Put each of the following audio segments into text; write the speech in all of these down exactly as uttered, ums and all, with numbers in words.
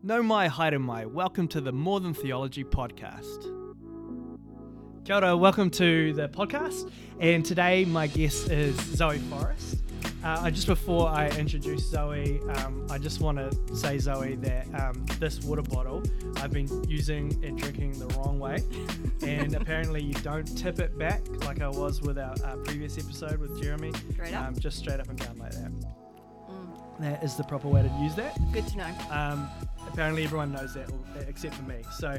No mai haere mai, welcome to the More Than Theology Podcast. Kia ora, welcome to the podcast, and today my guest is Zoë Forrest. Uh, just before I introduce Zoe, um, I just want to say, Zoe, that um, this water bottle I've been using and drinking the wrong way, and apparently you don't tip it back like I was with our, our previous episode with Jeremy. Straight up. Um, just straight up and down like that. Mm. That is the proper way to use that. Good to know. Um, apparently everyone knows that except for me. So,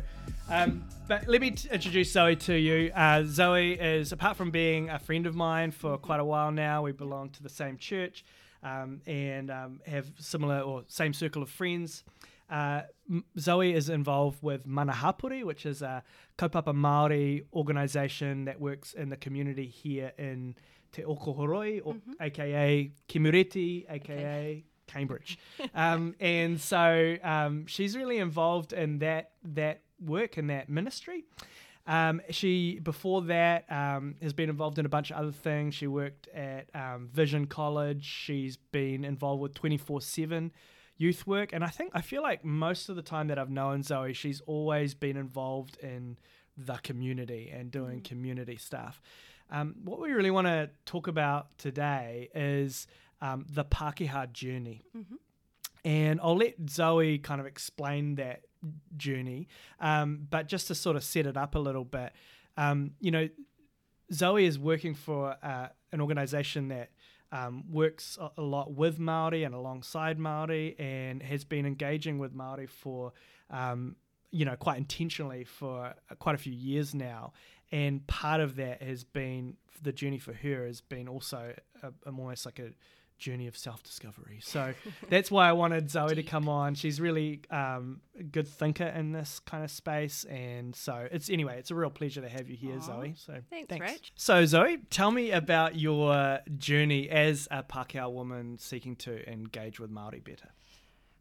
um, but let me t- introduce Zoe to you. Uh, Zoe is, apart from being a friend of mine for quite a while now, we belong to the same church um, and um, have similar or same circle of friends. Uh, Zoe is involved with Mana Hapuri, which is a kaupapa Māori organisation that works in the community here in Te Okohoroi, or mm-hmm. aka Kimureti, aka... Okay. Cambridge. Um, and so um, she's really involved in that that work and that ministry. Um, she, before that, um, has been involved in a bunch of other things. She worked at um, Vision College. She's been involved with twenty-four seven youth work. And I think, I feel like most of the time that I've known Zoe, she's always been involved in the community and doing community stuff. Um, what we really want to talk about today is Um, the Pākehā journey. Mm-hmm. And I'll let Zoe kind of explain that journey. Um, but just to sort of set it up a little bit, um, you know, Zoe is working for uh, an organisation that um, works a-, a lot with Māori and alongside Māori, and has been engaging with Māori for, um, you know, quite intentionally for quite a few years now. And part of that has been, the journey for her has been also a, a almost like a journey of self-discovery. So that's why I wanted Zoe to come on. She's really um, a good thinker in this kind of space, and so it's anyway, it's a real pleasure to have you here. Aww. Zoe. So thanks, thanks. Rich. So Zoe, tell me about your journey as a Pākehā woman seeking to engage with Māori better.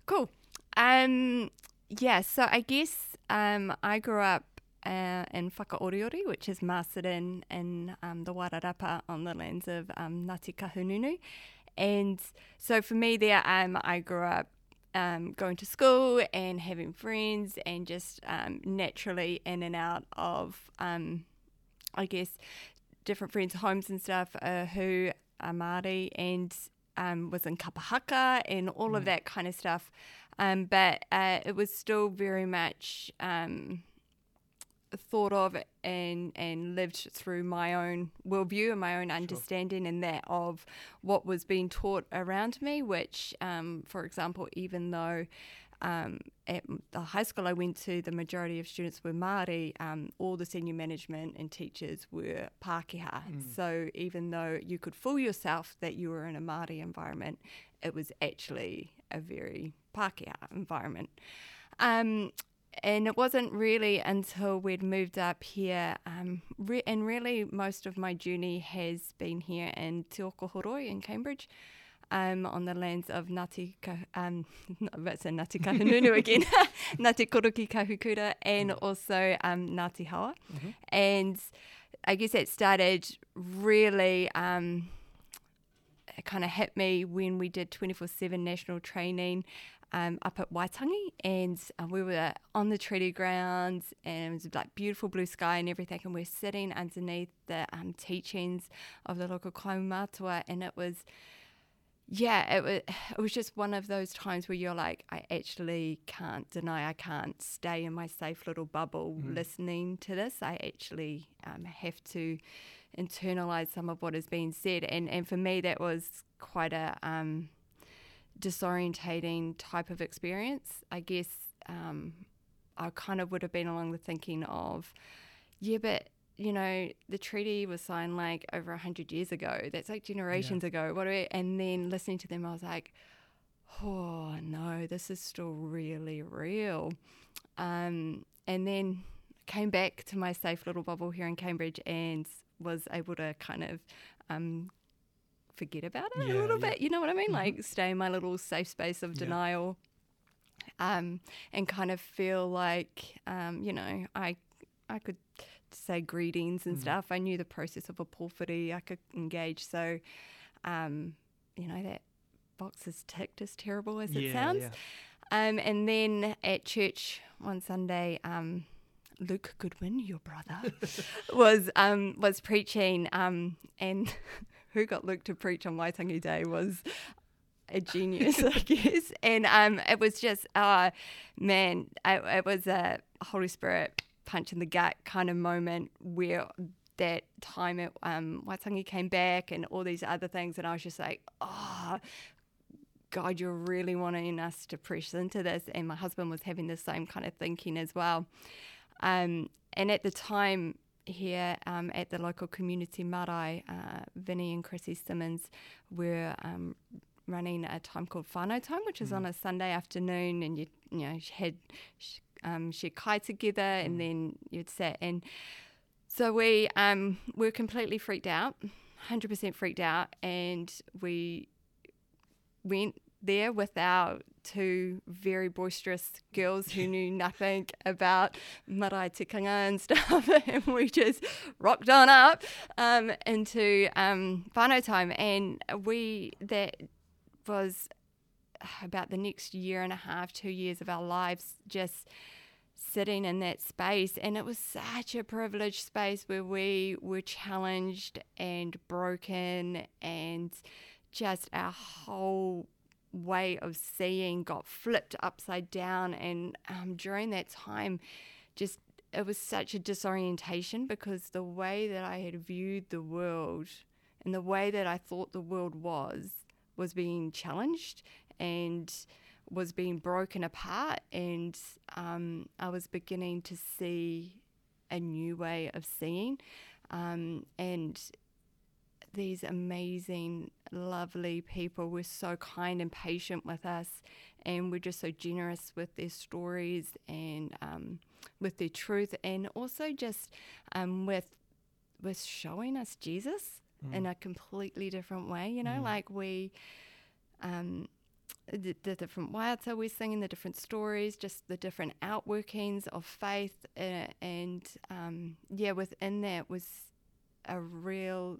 Cool. Um, yeah. So I guess um, I grew up Uh, in Whakaoriori, which is Masterton in um, the Wārarapa on the lands of um, Ngāti Kahungunu. And so for me there, um, I grew up um, going to school and having friends and just um, naturally in and out of, um, I guess, different friends' homes and stuff uh, who are Māori, and um, was in Kapahaka and all mm. of that kind of stuff. Um, but uh, it was still very much... Um, thought of and and lived through my own worldview and my own understanding, sure. and that of what was being taught around me, which um for example, even though um at the high school I went to, the majority of students were Māori, um all the senior management and teachers were Pākehā. mm. So even though you could fool yourself that you were in a Māori environment, it was actually a very Pākehā environment. um And it wasn't really until we'd moved up here, um, re- and really most of my journey has been here in Te Okohoroi in Cambridge, um, on the lands of Ngāti Ka- um, that's a Ngāti Kahungunu again, Ngāti Koruki Kahukura, and mm-hmm. also um, Ngāti Hawa. Mm-hmm. And I guess it started really... Um, it kind of hit me when we did twenty-four seven national training um, up at Waitangi, and uh, we were on the treaty grounds, and it was like beautiful blue sky and everything, and we're sitting underneath the um, teachings of the local kaumātua, and it was, yeah, it was, it was just one of those times where you're like, I actually can't deny, I can't stay in my safe little bubble mm. listening to this. I actually um, have to internalize some of what is being said, and and for me that was quite a um disorientating type of experience. I guess um I kind of would have been along the thinking of, yeah, but you know, the treaty was signed like over a hundred years ago, that's like generations yeah. ago, what do we, and then listening to them I was like, oh no, this is still really real. Um and then came back to my safe little bubble here in Cambridge and was able to kind of um, forget about it yeah, a little yeah. bit, you know what I mean? Mm-hmm. Like stay in my little safe space of denial, yeah. um, and kind of feel like, um, you know, I I could say greetings and mm-hmm. stuff. I knew the process of a porphyry, I could engage. So, um, you know, that box is ticked as terrible as yeah, it sounds. Yeah. Um, and then at church one Sunday, um, Luke Goodwin, your brother, was um, was preaching, um, and who got Luke to preach on Waitangi Day was a genius, I guess. And um, it was just, uh, man, it, it was a Holy Spirit punch in the gut kind of moment where that time at um, Waitangi came back and all these other things, and I was just like, oh, God, you're really wanting us to press into this. And my husband was having the same kind of thinking as well. Um, and at the time here um, at the local community marae, uh, Vinnie and Chrissy Simmons were um, running a time called whānau time, which is mm. on a Sunday afternoon, and you you know had um, shared kai together, mm. and then you'd sit. And so we um, were completely freaked out, one hundred percent freaked out, and we went there with our two very boisterous girls who knew nothing about marae tikanga and stuff, and we just rocked on up um, into um, whānau time. And we, that was about the next year and a half, two years of our lives just sitting in that space, and it was such a privileged space where we were challenged and broken, and just our whole way of seeing got flipped upside down. And um, during that time, just it was such a disorientation, because the way that I had viewed the world and the way that I thought the world was was being challenged and was being broken apart, and um, I was beginning to see a new way of seeing, um, and these amazing, lovely people were so kind and patient with us, and were just so generous with their stories and um, with their truth, and also just um, with with showing us Jesus mm. in a completely different way. You know, mm. like we, um, the, the different waiata we're singing, the different stories, just the different outworkings of faith, uh, and um, yeah, within that was a real.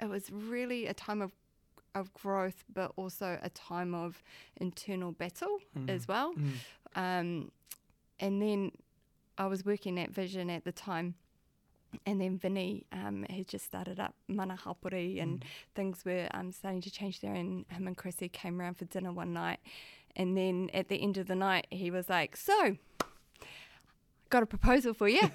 It was really a time of of growth, but also a time of internal battle mm. as well. Mm. Um, and then I was working at Vision at the time, and then Vinnie um, had just started up Mana Hapuri, and mm. things were um, starting to change there. And him and Chrissy came around for dinner one night, and then at the end of the night, he was like, "So, got a proposal for you."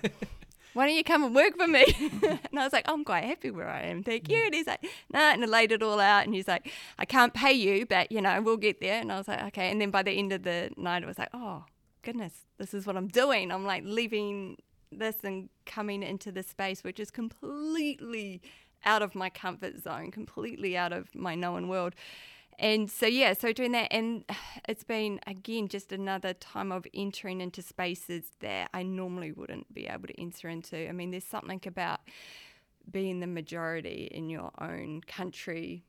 Why don't you come and work for me? And I was like, oh, I'm quite happy where I am, thank you. And he's like, no, nah, and I laid it all out. And he's like, I can't pay you, but, you know, we'll get there. And I was like, okay. And then by the end of the night, it was like, oh, goodness, this is what I'm doing. I'm, like, leaving this and coming into this space, which is completely out of my comfort zone, completely out of my known world. And so, yeah, so doing that, and it's been, again, just another time of entering into spaces that I normally wouldn't be able to enter into. I mean, there's something about being the majority in your own country.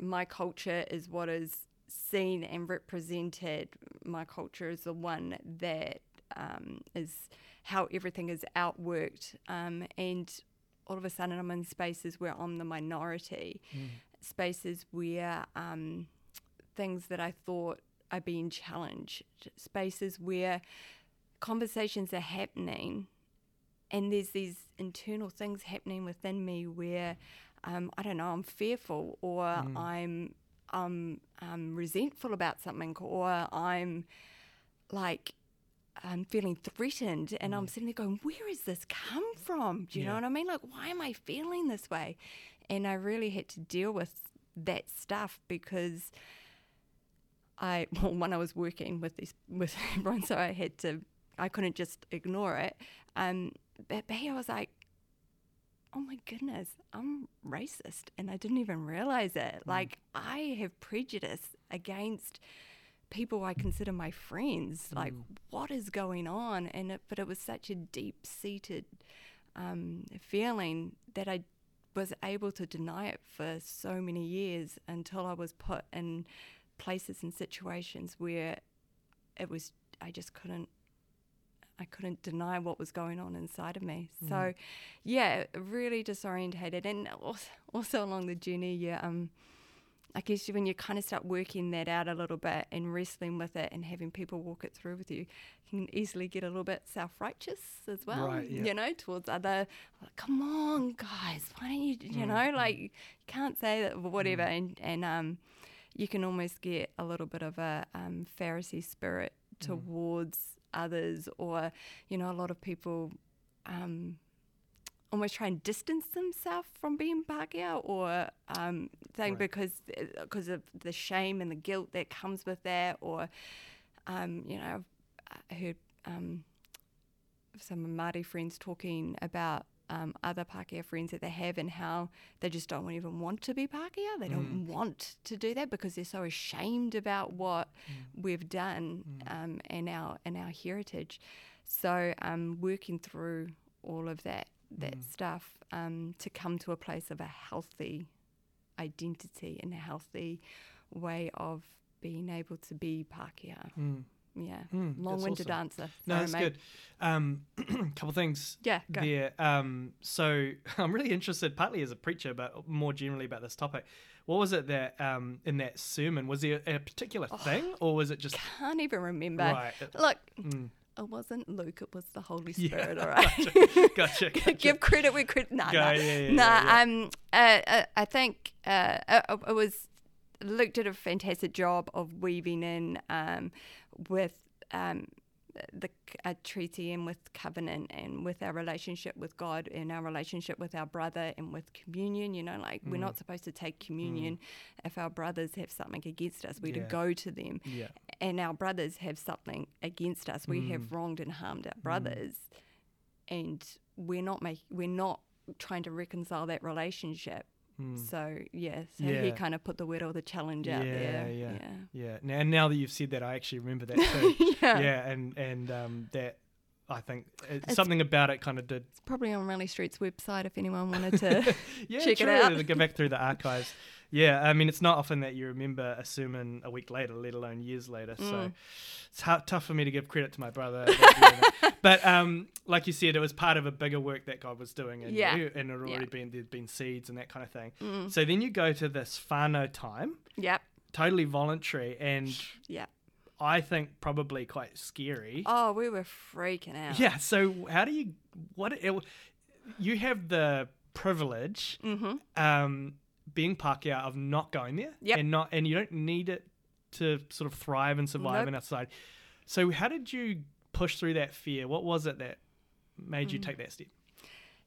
My culture is what is seen and represented. My culture is the one that um, is how everything is outworked. Um, and all of a sudden I'm in spaces where I'm the minority. Mm. Spaces where um, things that I thought are being challenged, spaces where conversations are happening, and there's these internal things happening within me where, um, I don't know, I'm fearful, or mm. I'm, um, I'm resentful about something, or I'm like I'm feeling threatened, and mm. I'm sitting there going, where has this come from? Do you yeah. know what I mean? Like, why am I feeling this way? And I really had to deal with that stuff because I, well, when I was working with this, with everyone, so I had to, I couldn't just ignore it. Um, but B, I was like, oh my goodness, I'm racist, and I didn't even realize it. Mm. Like, I have prejudice against people I consider my friends. Mm. Like, what is going on? And it, but it was such a deep-seated um, feeling that I was able to deny it for so many years, until I was put in places and situations where it was, I just couldn't, I couldn't deny what was going on inside of me. Mm. So yeah, really disorientated. And also, also along the journey, yeah, um, I guess when you kind of start working that out a little bit and wrestling with it and having people walk it through with you, you can easily get a little bit self-righteous as well, right, yeah. you know, towards other, like, come on, guys, why don't you, you mm, know, like, you can't say that, whatever, mm. and, and um, you can almost get a little bit of a um, Pharisee spirit towards mm. others, or, you know, a lot of people um, almost try and distance themselves from being Pākehā or um, thing right. because because of the shame and the guilt that comes with that, or um, you know, I've heard um, some Māori friends talking about um, other Pākehā friends that they have and how they just don't even want to be Pākehā. They mm. don't want to do that because they're so ashamed about what mm. we've done mm. um, and our and our heritage. So um, working through all of that. that mm. stuff um, to come to a place of a healthy identity and a healthy way of being able to be Pākehā. Mm. Yeah, mm, long-winded awesome. answer. No, Sorry, that's mate. good. Um, couple things yeah, go. there. Um, so I'm really interested, partly as a preacher, but more generally about this topic. What was it that um, in that sermon, was there a particular oh, thing or was it just... can't even remember. Right. Look... Mm. It wasn't Luke, it was the Holy Spirit, yeah, all right? Gotcha, gotcha, gotcha. Give credit where credit... No, no, no. I think uh, it, it was... Luke did a fantastic job of weaving in um, with um, the uh, treaty and with covenant and with our relationship with God and our relationship with our brother and with communion, you know, like mm. we're not supposed to take communion mm. if our brothers have something against us. We're yeah. to go to them. Yeah. And our brothers have something against us. We mm. have wronged and harmed our brothers, mm. and we're not make, we're not trying to reconcile that relationship. Mm. So yeah, so yeah. he kind of put the word or the challenge yeah, out there. Yeah, yeah, yeah. Now, and now that you've said that, I actually remember that too. yeah. yeah, and and um, that. I think it, it's, something about it kind of did. It's probably on Raleigh Street's website if anyone wanted to yeah, check true. it out. Go back through the archives. Yeah, I mean, it's not often that you remember a sermon a week later, let alone years later. Mm. So it's h- tough for me to give credit to my brother. But um, like you said, it was part of a bigger work that God was doing in yeah. you, and it had already yeah. been, there'd been seeds and that kind of thing. Mm. So then you go to this whānau time. Yep. Totally voluntary and. Yeah. I think probably quite scary. Oh, we were freaking out. Yeah, so how do you... what it, you have the privilege, mm-hmm. um, being Pākehā, of not going there. Yep. And, not, and you don't need it to sort of thrive and survive nope. and outside. So how did you push through that fear? What was it that made mm. you take that step?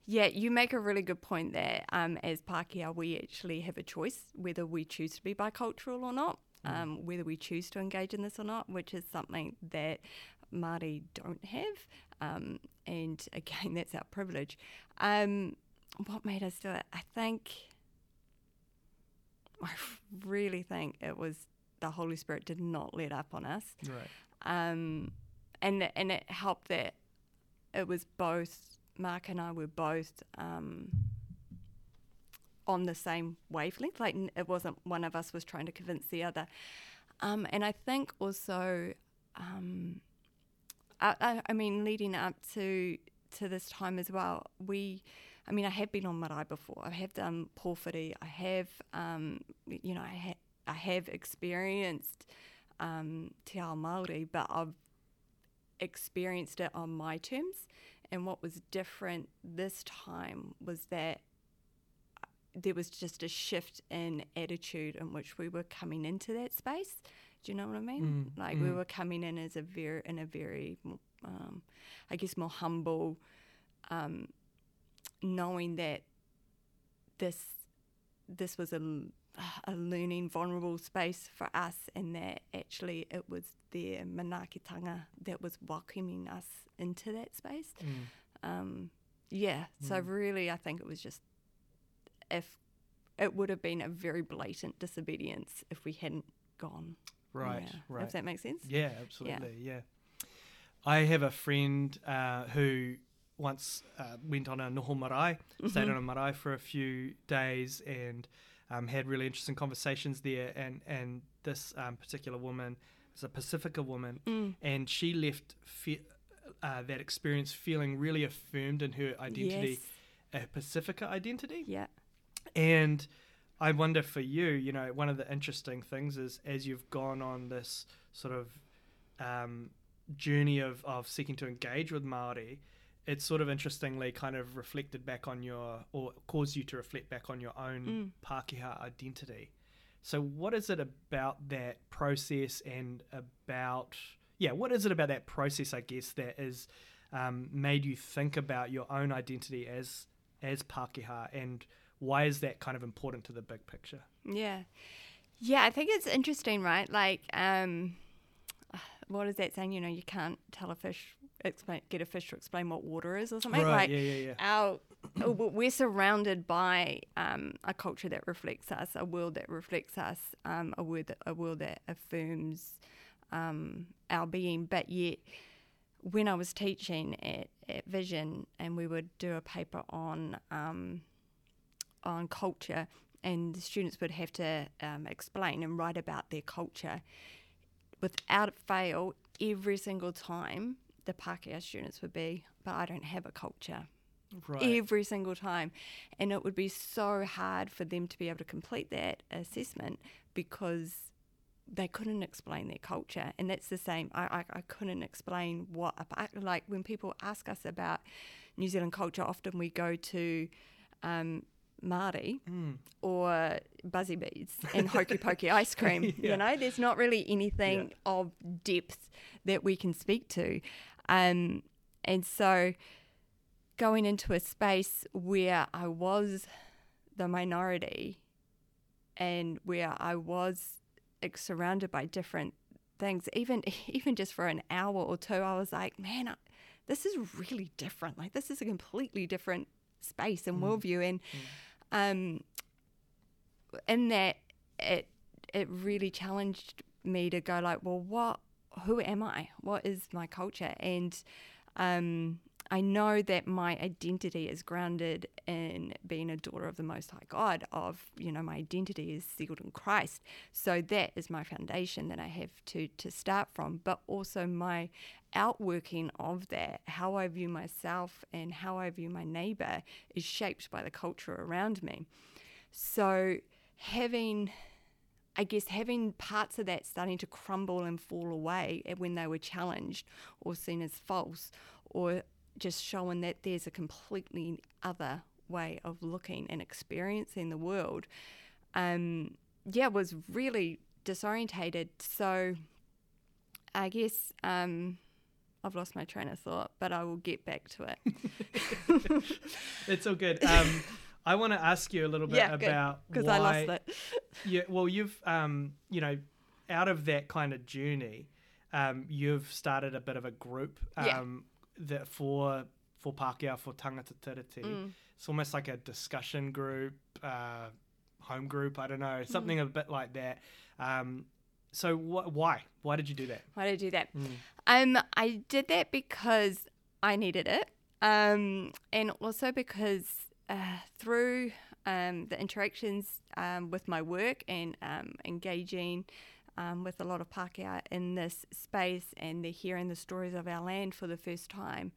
Yeah, you make a really good point there. Um, as Pākehā, we actually have a choice whether we choose to be bicultural or not. Um, whether we choose to engage in this or not, which is something that Māori don't have. Um, and again, that's our privilege. Um, what made us do it? I think, I really think it was the Holy Spirit did not let up on us. Right. Um, and, and it helped that it was both, Mark and I were both... Um, on the same wavelength, like it wasn't one of us was trying to convince the other. Um, and I think also, um, I, I, I mean, leading up to to this time as well, we, I mean, I have been on marae before. I have done pōwhiri. I have, um, you know, I, ha- I have experienced um, Te Ao Māori, but I've experienced it on my terms. And what was different this time was that there was just a shift in attitude in which we were coming into that space. Do you know what I mean? Mm, like mm. we were coming in as a very, in a very, um, I guess, more humble, um, knowing that this this was a, a learning, vulnerable space for us, and that actually it was their manaakitanga that was welcoming us into that space. Mm. Um, yeah, mm. so really I think it was just, if it would have been a very blatant disobedience if we hadn't gone. Right, yeah. right. If that makes sense? Yeah, absolutely, yeah. yeah. I have a friend uh, who once uh, went on a noho marae, mm-hmm. stayed on a marae for a few days and um, had really interesting conversations there, and, and this um, particular woman is a Pacifica woman, mm. and she left fe- uh, that experience feeling really affirmed in her identity, yes. a Pacifica identity. Yeah. And I wonder for you, you know, one of the interesting things is as you've gone on this sort of um, journey of, of seeking to engage with Māori, it's sort of interestingly kind of reflected back on your, or caused you to reflect back on your own mm. Pākehā identity. So what is it about that process and about, yeah, what is it about that process, I guess, that is um, made you think about your own identity as as Pākehā, and why is that kind of important to the big picture? Yeah. Yeah, I think it's interesting, right? Like, um, what is that saying? You know, you can't tell a fish, explain, get a fish to explain what water is or something. Right, like, yeah, yeah, yeah. Our, we're surrounded by um, a culture that reflects us, a world that reflects us, um, a, word that, a world that affirms um, our being. But yet, when I was teaching at, at Vision, and we would do a paper on... Um, on culture, and the students would have to um, explain and write about their culture. Without fail, every single time the Pākehā students would be, but I don't have a culture. Right. Every single time. And it would be so hard for them to be able to complete that assessment because they couldn't explain their culture. And that's the same. I, I, I couldn't explain what, a, like when people ask us about New Zealand culture, often we go to um, Māori mm. or Buzzy Beads and Hokey Pokey ice cream. yeah. You know, there's not really anything yeah. of depth that we can speak to. Um, and so going into a space where I was the minority and where I was ex- surrounded by different things, even even just for an hour or two, I was like, man, I, this is really different. Like, this is a completely different space and mm. worldview. And mm. Um, in that, it it really challenged me to go like, well, what? Who am I? What is my culture? And um, I know that my identity is grounded in being a daughter of the Most High God. Of you know, my identity is sealed in Christ. So that is my foundation that I have to to start from. But also my outworking of that, how I view myself and how I view my neighbour, is shaped by the culture around me. So having, I guess, having parts of that starting to crumble and fall away when they were challenged or seen as false, or just showing that there's a completely other way of looking and experiencing the world, um, yeah, was really disorientated. So I guess... Um, I've lost my train of thought, but I will get back to it. It's all good. Um, I want to ask you a little bit yeah, about good, 'cause why. I lost it. Yeah, well, you've um, you know, out of that kind of journey, um, you've started a bit of a group um, yeah. that for for Pākehā, for Tangata Tiriti. Mm. It's almost like a discussion group, uh, home group. I don't know, something mm. a bit like that. Um, So wh- why? Why did you do that? Why did I do that? Mm. Um, I did that because I needed it, um, and also because uh, through um, the interactions um, with my work and um, engaging um, with a lot of Pākehā in this space, and they're hearing the stories of our land for the first time,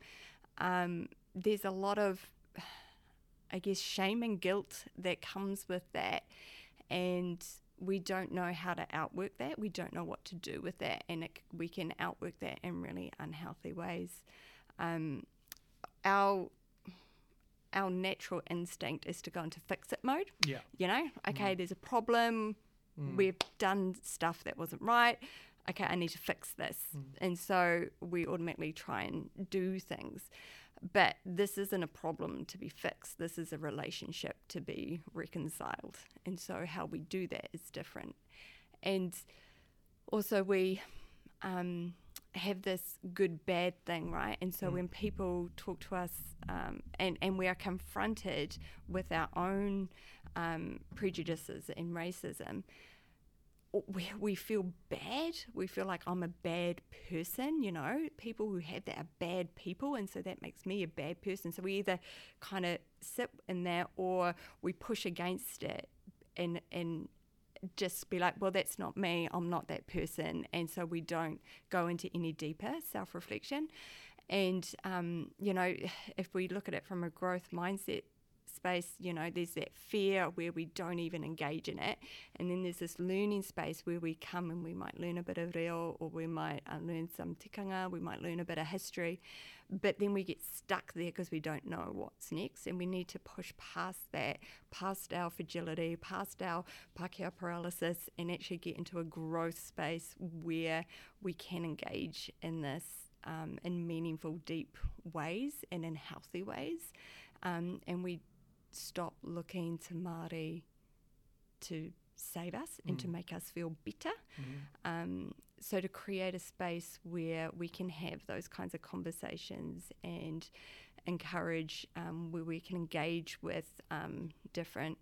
um, there's a lot of, I guess, shame and guilt that comes with that, and we don't know how to outwork that. We don't know what to do with that, and it, we can outwork that in really unhealthy ways. Um, our our natural instinct is to go into fix-it mode. Yeah. You know, okay, mm. there's a problem. Mm. We've done stuff that wasn't right. Okay, I need to fix this. Mm. And so we automatically try and do things. But this isn't a problem to be fixed. This is a relationship to be reconciled. And so how we do that is different. And also we um, have this good, bad thing, right? And so mm. when people talk to us um, and, and we are confronted with our own um, prejudices and racism, We, we feel bad. We feel like I'm a bad person, you know. People who have that are bad people, and so that makes me a bad person. So we either kind of sit in that, or we push against it and and just be like, well, that's not me. I'm not that person. And so we don't go into any deeper self-reflection. And, um, you know, if we look at it from a growth mindset space, you know, there's that fear where we don't even engage in it. And then there's this learning space where we come and we might learn a bit of reo, or we might uh, learn some tikanga, we might learn a bit of history. But then we get stuck there because we don't know what's next, and we need to push past that, past our fragility, past our Pākehā paralysis, and actually get into a growth space where we can engage in this um, in meaningful, deep ways and in healthy ways. Um, and we stop looking to Māori to save us mm. and to make us feel better. Mm. Um, so to create a space where we can have those kinds of conversations and encourage um, where we can engage with um, different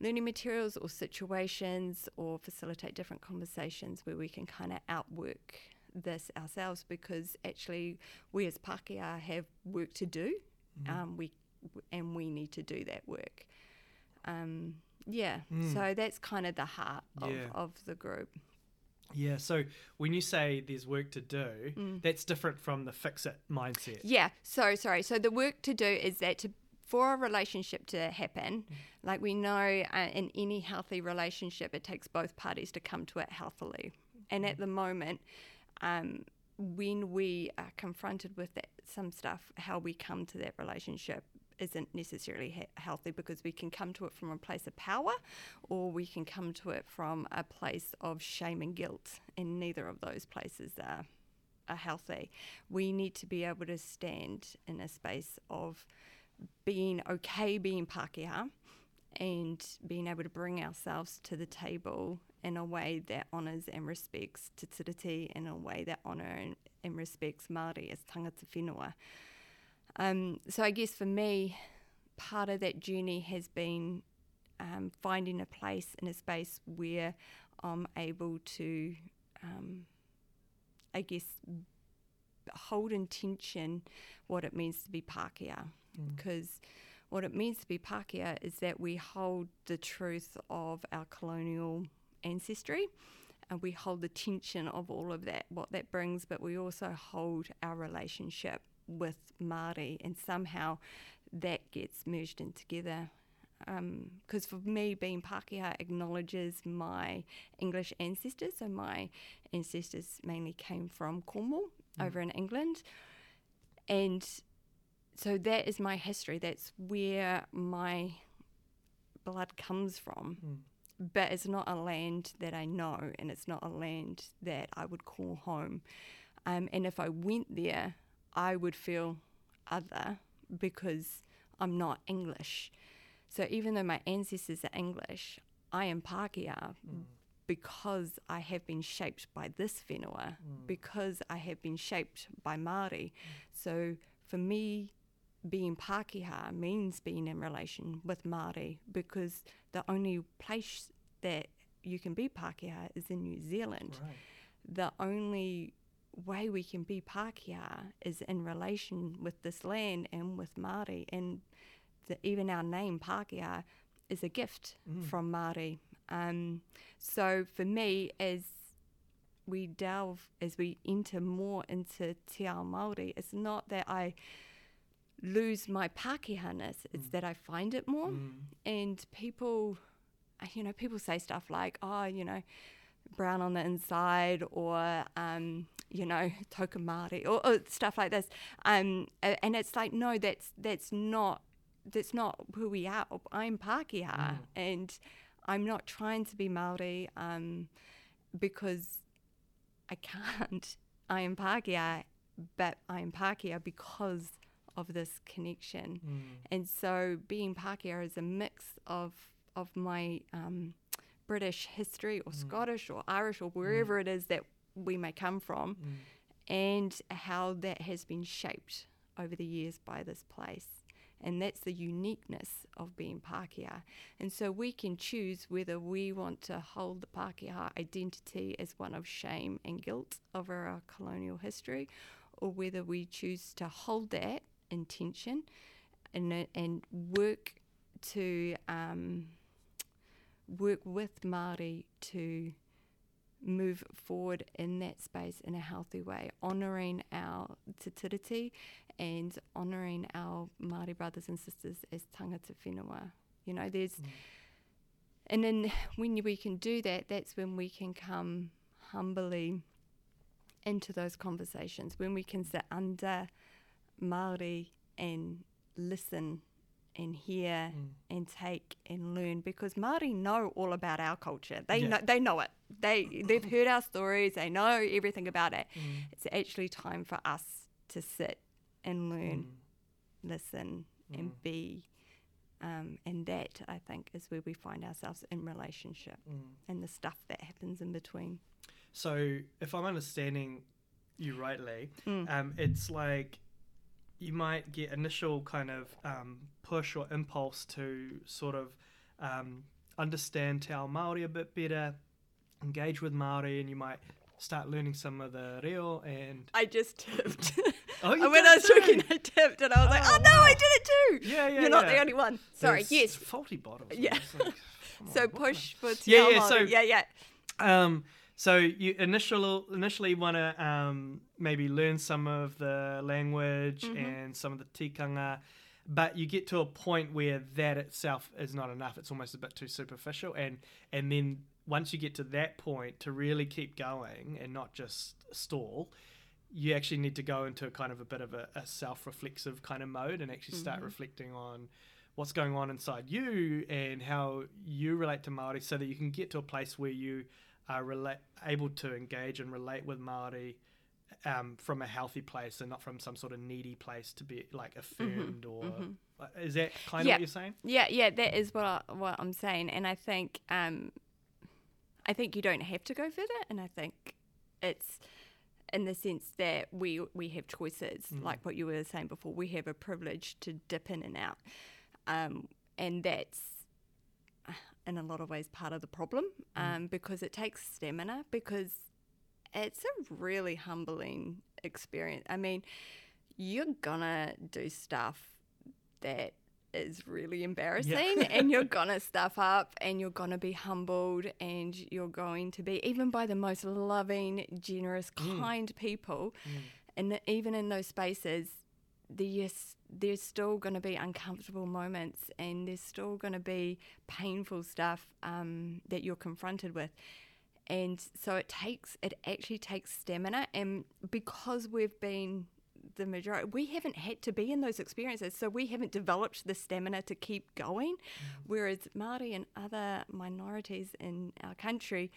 learning materials or situations, or facilitate different conversations where we can kind of outwork this ourselves, because actually we as Pākehā have work to do. Mm-hmm. um, we and we need to do that work. Um, yeah, mm. so that's kind of the heart of, yeah. of the group. Yeah, so when you say there's work to do, mm. that's different from the fix-it mindset. Yeah, so sorry. So the work to do is that to, for a relationship to happen, mm. like we know uh, in any healthy relationship, it takes both parties to come to it healthily. And at the moment, um, when we are confronted with that, some stuff, how we come to that relationship isn't necessarily he- healthy, because we can come to it from a place of power, or we can come to it from a place of shame and guilt, and neither of those places are, are healthy. We need to be able to stand in a space of being okay being Pākehā, and being able to bring ourselves to the table in a way that honours and respects Te Tiriti, in a way that honours and respects Māori as tangata whenua. Um, so I guess for me, part of that journey has been um, finding a place in a space where I'm able to, um, I guess, hold in tension what it means to be Pākehā. Because mm. what it means to be Pākehā is that we hold the truth of our colonial ancestry, and we hold the tension of all of that, what that brings, but we also hold our relationship with Māori, and somehow that gets merged in together. Because um, for me, being Pākehā acknowledges my English ancestors, so my ancestors mainly came from Cornwall mm. over in England, and so that is my history, that's where my blood comes from. Mm. But it's not a land that I know, and it's not a land that I would call home. Um, and if I went there, I would feel other, because I'm not English. So even though my ancestors are English, I am Pākehā mm. because I have been shaped by this whenua, mm. because I have been shaped by Māori. Mm. So for me, being Pākehā means being in relation with Māori, because the only place that you can be Pākehā is in New Zealand. Right. The only way we can be Pākehā is in relation with this land and with Māori, and the, even our name Pākehā is a gift mm. from Māori. Um, so for me, as we delve, as we enter more into Te Ao Māori, it's not that I lose my Pākehā-ness, it's mm. that I find it more. Mm. And people, you know, people say stuff like, oh, you know, brown on the inside, or, um, you know, toka Māori, or, or stuff like this. Um, and it's like, no, that's that's not that's not who we are. I'm Pākehā, mm. and I'm not trying to be Māori um, because I can't. I am Pākehā, but I am Pākehā because of this connection. Mm. And so being Pākehā is a mix of of my um, British history, or mm. Scottish or Irish, or wherever mm. it is that we may come from, mm. and how that has been shaped over the years by this place. And that's the uniqueness of being Pākehā. And so we can choose whether we want to hold the Pākehā identity as one of shame and guilt over our colonial history, or whether we choose to hold that intention and and work to um, work with Māori to move forward in that space in a healthy way, honouring our te tiriti and honouring our Māori brothers and sisters as tangata whenua. You know, there's... Mm. And then when we can do that, that's when we can come humbly into those conversations, when we can sit under Māori and listen and hear mm. and take and learn, because Māori know all about our culture. They yeah. know they know it. They they've heard our stories. They know everything about it. Mm. It's actually time for us to sit and learn, mm. listen, mm. and be. Um, and that, I think, is where we find ourselves in relationship mm. and the stuff that happens in between. So if I'm understanding you rightly, mm. um, it's like you might get initial kind of um, push or impulse to sort of um, understand Te Ao Māori a bit better, engage with Māori, and you might start learning some of the reo and... I just tipped. Oh, you when I was too. talking, I tipped, and I was oh, like, "Oh no, wow. I did it too!" Yeah, yeah, you're yeah. not the only one. Sorry, There's yes. faulty bottles. Yeah. Like, so on, push for Te Ao Māori. Yeah, yeah. So yeah, yeah. Um, so you initial initially want to um maybe learn some of the language mm-hmm. and some of the tikanga, but you get to a point where that itself is not enough. It's almost a bit too superficial, and and then once you get to that point, to really keep going and not just stall, you actually need to go into kind of a bit of a, a self-reflexive kind of mode and actually start mm-hmm. reflecting on what's going on inside you and how you relate to Māori, so that you can get to a place where you are rela- able to engage and relate with Māori um, from a healthy place and not from some sort of needy place to be like affirmed mm-hmm. or... Mm-hmm. Is that kind yeah. of what you're saying? Yeah, yeah, that is what, I, what I'm saying. And I think, um, I think you don't have to go further, and I think it's... in the sense that we we have choices, mm. like what you were saying before. We have a privilege to dip in and out. Um, and that's, in a lot of ways, part of the problem um, mm. because it takes stamina, because it's a really humbling experience. I mean, you're going to do stuff that is really embarrassing yeah. and you're going to stuff up and you're going to be humbled and you're going to be, even by the most loving, generous, mm. kind people, mm. and even in those spaces, there's, there's still going to be uncomfortable moments and there's still going to be painful stuff um, that you're confronted with. And so it takes, it actually takes stamina, and because we've been... the majority, we haven't had to be in those experiences, so we haven't developed the stamina to keep going, mm. whereas Māori and other minorities in our country,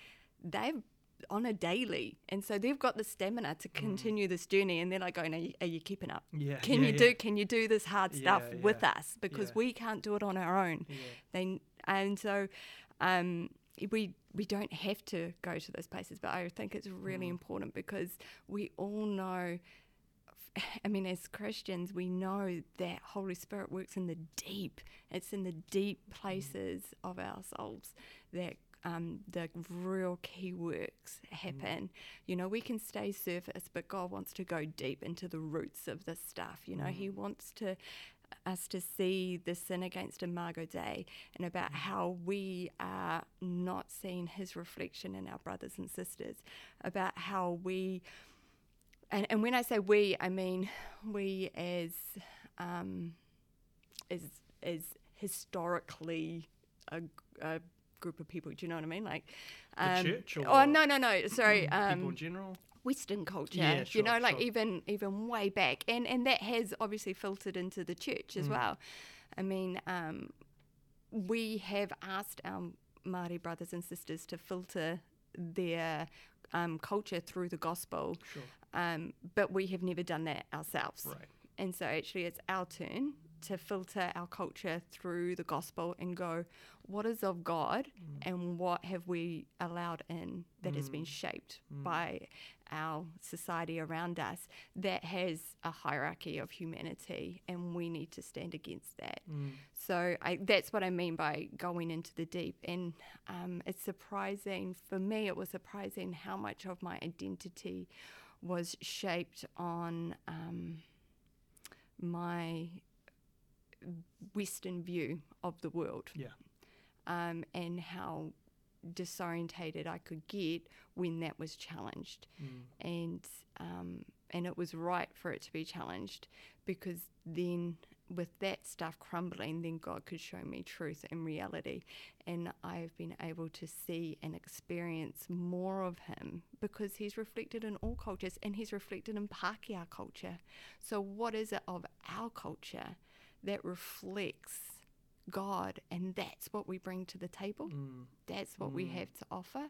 they've on a daily, and so they've got the stamina to continue mm. this journey, and they're like going, are you, are you keeping up? Yeah, can yeah, you yeah. do can you do this hard stuff yeah, with yeah. us, because yeah. we can't do it on our own. yeah. They, and so um we we don't have to go to those places, but I think it's really mm. important, because we all know, I mean, as Christians, we know that Holy Spirit works in the deep. It's in the deep places mm. of our souls that um, the real key works happen. Mm. You know, we can stay surface, but God wants to go deep into the roots of this stuff. You know, mm. He wants to us to see the sin against Imago Dei, and about mm. how we are not seeing His reflection in our brothers and sisters, about how we... And, and when I say we, I mean we as um, as, as historically a, a group of people. Do you know what I mean? Like um, the church, or oh no, no, no. Sorry, um, people in general. Western culture. Yeah, sure, you know, like sure. even even way back, and and that has obviously filtered into the church as mm. well. I mean, um, we have asked our Māori brothers and sisters to filter their um, culture through the gospel. Sure. Um, but we have never done that ourselves. Right. And so actually it's our turn to filter our culture through the gospel and go, what is of God mm. and what have we allowed in that mm. has been shaped mm. by our society around us that has a hierarchy of humanity, and we need to stand against that. Mm. So I, that's what I mean by going into the deep. And um, it's surprising, for me it was surprising how much of my identity was shaped on um, my Western view of the world, yeah, um, and how disorientated I could get when that was challenged. Mm. And um, and it was right for it to be challenged, because then with that stuff crumbling, then God could show me truth and reality. And I've been able to see and experience more of him, because he's reflected in all cultures, and he's reflected in Pākehā culture. So what is it of our culture that reflects God? And that's what we bring to the table. Mm. That's what mm. we have to offer.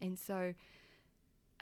And so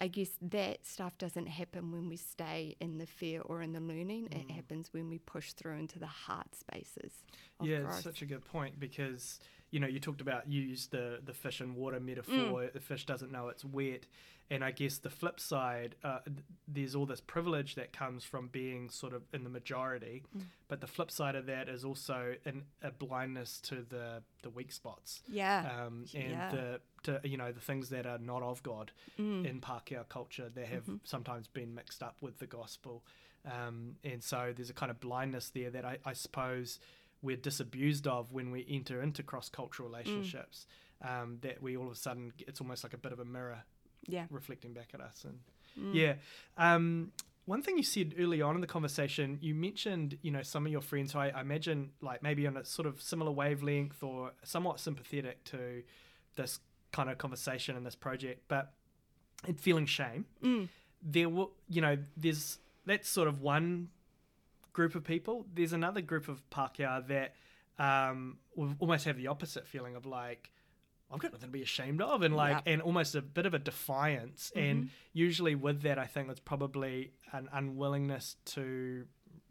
I guess that stuff doesn't happen when we stay in the fear or in the learning. Mm. It happens when we push through into the heart spaces of yeah, growth. It's such a good point, because, you know, you talked about, you used the, the fish and water metaphor. Mm. The fish doesn't know it's wet. And I guess the flip side, uh, there's all this privilege that comes from being sort of in the majority. Mm. But the flip side of that is also an, a blindness to the, the weak spots. Yeah. Um, and yeah. the... to, you know, the things that are not of God mm. in Pākehā culture that have mm-hmm. sometimes been mixed up with the gospel. Um, and so there's a kind of blindness there that I, I suppose we're disabused of when we enter into cross-cultural relationships, mm. um, that we all of a sudden, it's almost like a bit of a mirror yeah. reflecting back at us. And mm. yeah. Um, one thing you said early on in the conversation, you mentioned, you know, some of your friends who I, I imagine, like, maybe on a sort of similar wavelength or somewhat sympathetic to this kind of conversation in this project, but and feeling shame. Mm. There will, you know, there's that's sort of one group of people. There's another group of Pākehā that um, will almost have the opposite feeling of like, I've got nothing to be ashamed of, and like, yeah. and almost a bit of a defiance. Mm-hmm. And usually with that, I think it's probably an unwillingness to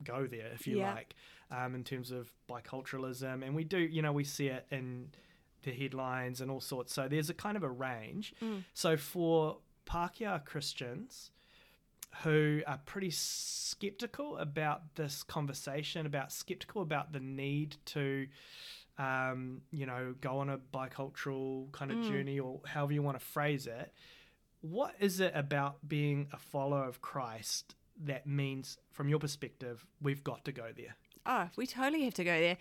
go there, if you yeah. like, um, in terms of biculturalism. And we do, you know, we see it in the headlines and all sorts. So there's a kind of a range. Mm. So for Pākehā Christians who are pretty skeptical about this conversation, about skeptical about the need to, um, you know, go on a bicultural kind of mm. journey, or however you want to phrase it, what is it about being a follower of Christ that means, from your perspective, we've got to go there? Oh, we totally have to go there.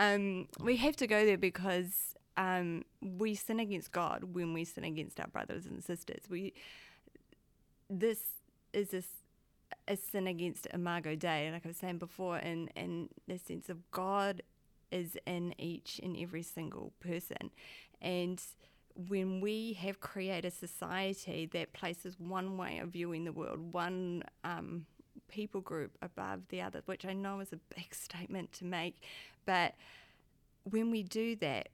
Mm. Um, we have to go there because Um, we sin against God when we sin against our brothers and sisters. We this is a, a sin against Imago Dei, like I was saying before, and and the sense of God is in each and every single person. And when we have created a society that places one way of viewing the world, one um, people group above the other, which I know is a big statement to make, but when we do that,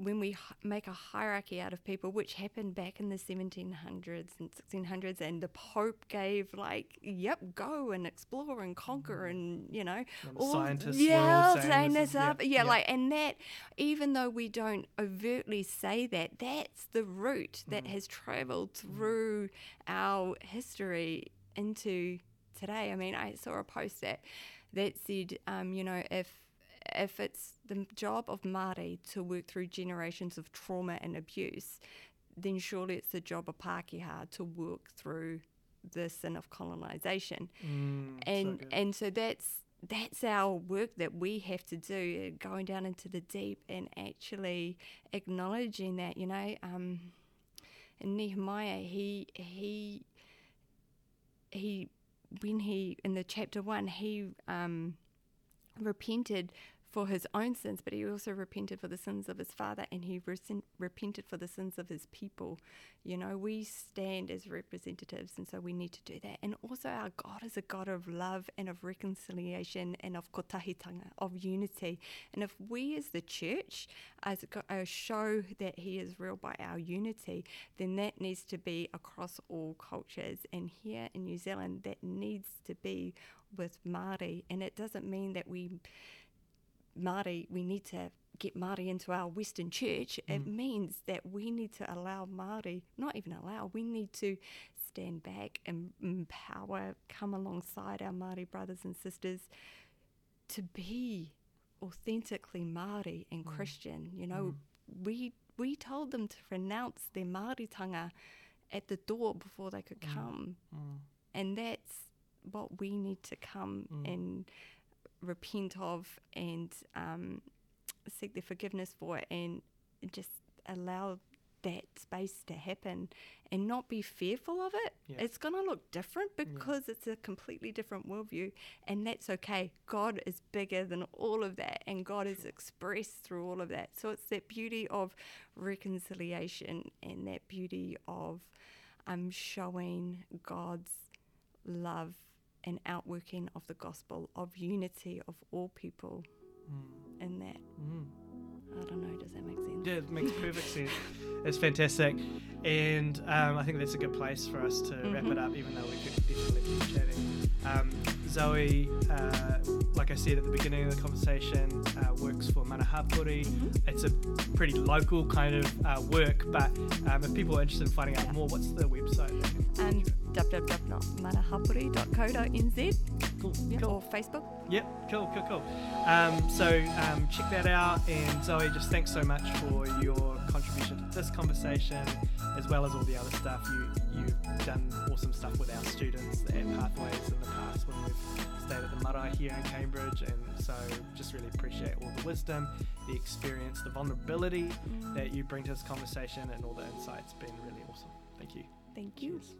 when we make a hierarchy out of people, which happened back in the seventeen hundreds and sixteen hundreds, and the Pope gave like, yep, go and explore and conquer, and, you know, and all, scientists yeah, were all saying this up, yeah, yeah, yeah, like, and that, even though we don't overtly say that, that's the route that mm. has travelled through mm. our history into today. I mean, I saw a post that that said, um, you know, if If it's the job of Māori to work through generations of trauma and abuse, then surely it's the job of Pākehā to work through the sin of colonisation. Mm, and so and so that's that's our work that we have to do, going down into the deep and actually acknowledging that, you know. Um, in Nehemiah, he he he when he in the chapter one he um, repented for his own sins, but he also repented for the sins of his father, and he resent, repented for the sins of his people. You know, we stand as representatives, and so we need to do that. And also, our God is a God of love and of reconciliation and of kotahitanga, of unity. And if we as the church as a show that he is real by our unity, then that needs to be across all cultures. And here in New Zealand, that needs to be with Māori. And it doesn't mean that we... Māori, we need to get Māori into our Western church. Mm. It means that we need to allow Māori, not even allow, we need to stand back and empower, come alongside our Māori brothers and sisters to be authentically Māori and mm. Christian. You know, mm. we we told them to renounce their Māoritanga at the door before they could mm. come. Mm. And that's what we need to come mm. and repent of, and um, seek their forgiveness for, and just allow that space to happen and not be fearful of it. Yeah. It's going to look different because yeah. it's a completely different worldview, and that's okay. God is bigger than all of that, and God sure. is expressed through all of that. So it's that beauty of reconciliation and that beauty of um, showing God's love and outworking of the gospel, of unity of all people mm. in that. Mm. I don't know, does that make sense? Yeah, it makes perfect sense. It's fantastic. And um, I think that's a good place for us to mm-hmm. wrap it up, even though we could definitely keep chatting. Um, Zoe, uh, like I said at the beginning of the conversation, uh, works for Mana Hapuri. Mm-hmm. It's a pretty local kind of uh, work, but um, if people are interested in finding out yeah. more, what's the website? Um, w w w dot mana hapuri dot co dot n z. Cool. Yep. Cool. Or Facebook. Yep, cool, cool, cool. Um, so um, check that out. And Zoe, just thanks so much for your contribution to this conversation, as well as all the other stuff. You, you've done awesome stuff with our students at Pathways in the past when we've stayed at the marae here in Cambridge. And so just really appreciate all the wisdom, the experience, the vulnerability that you bring to this conversation, and all the insights. It's been really awesome. Thank you. Thank you. Cheers.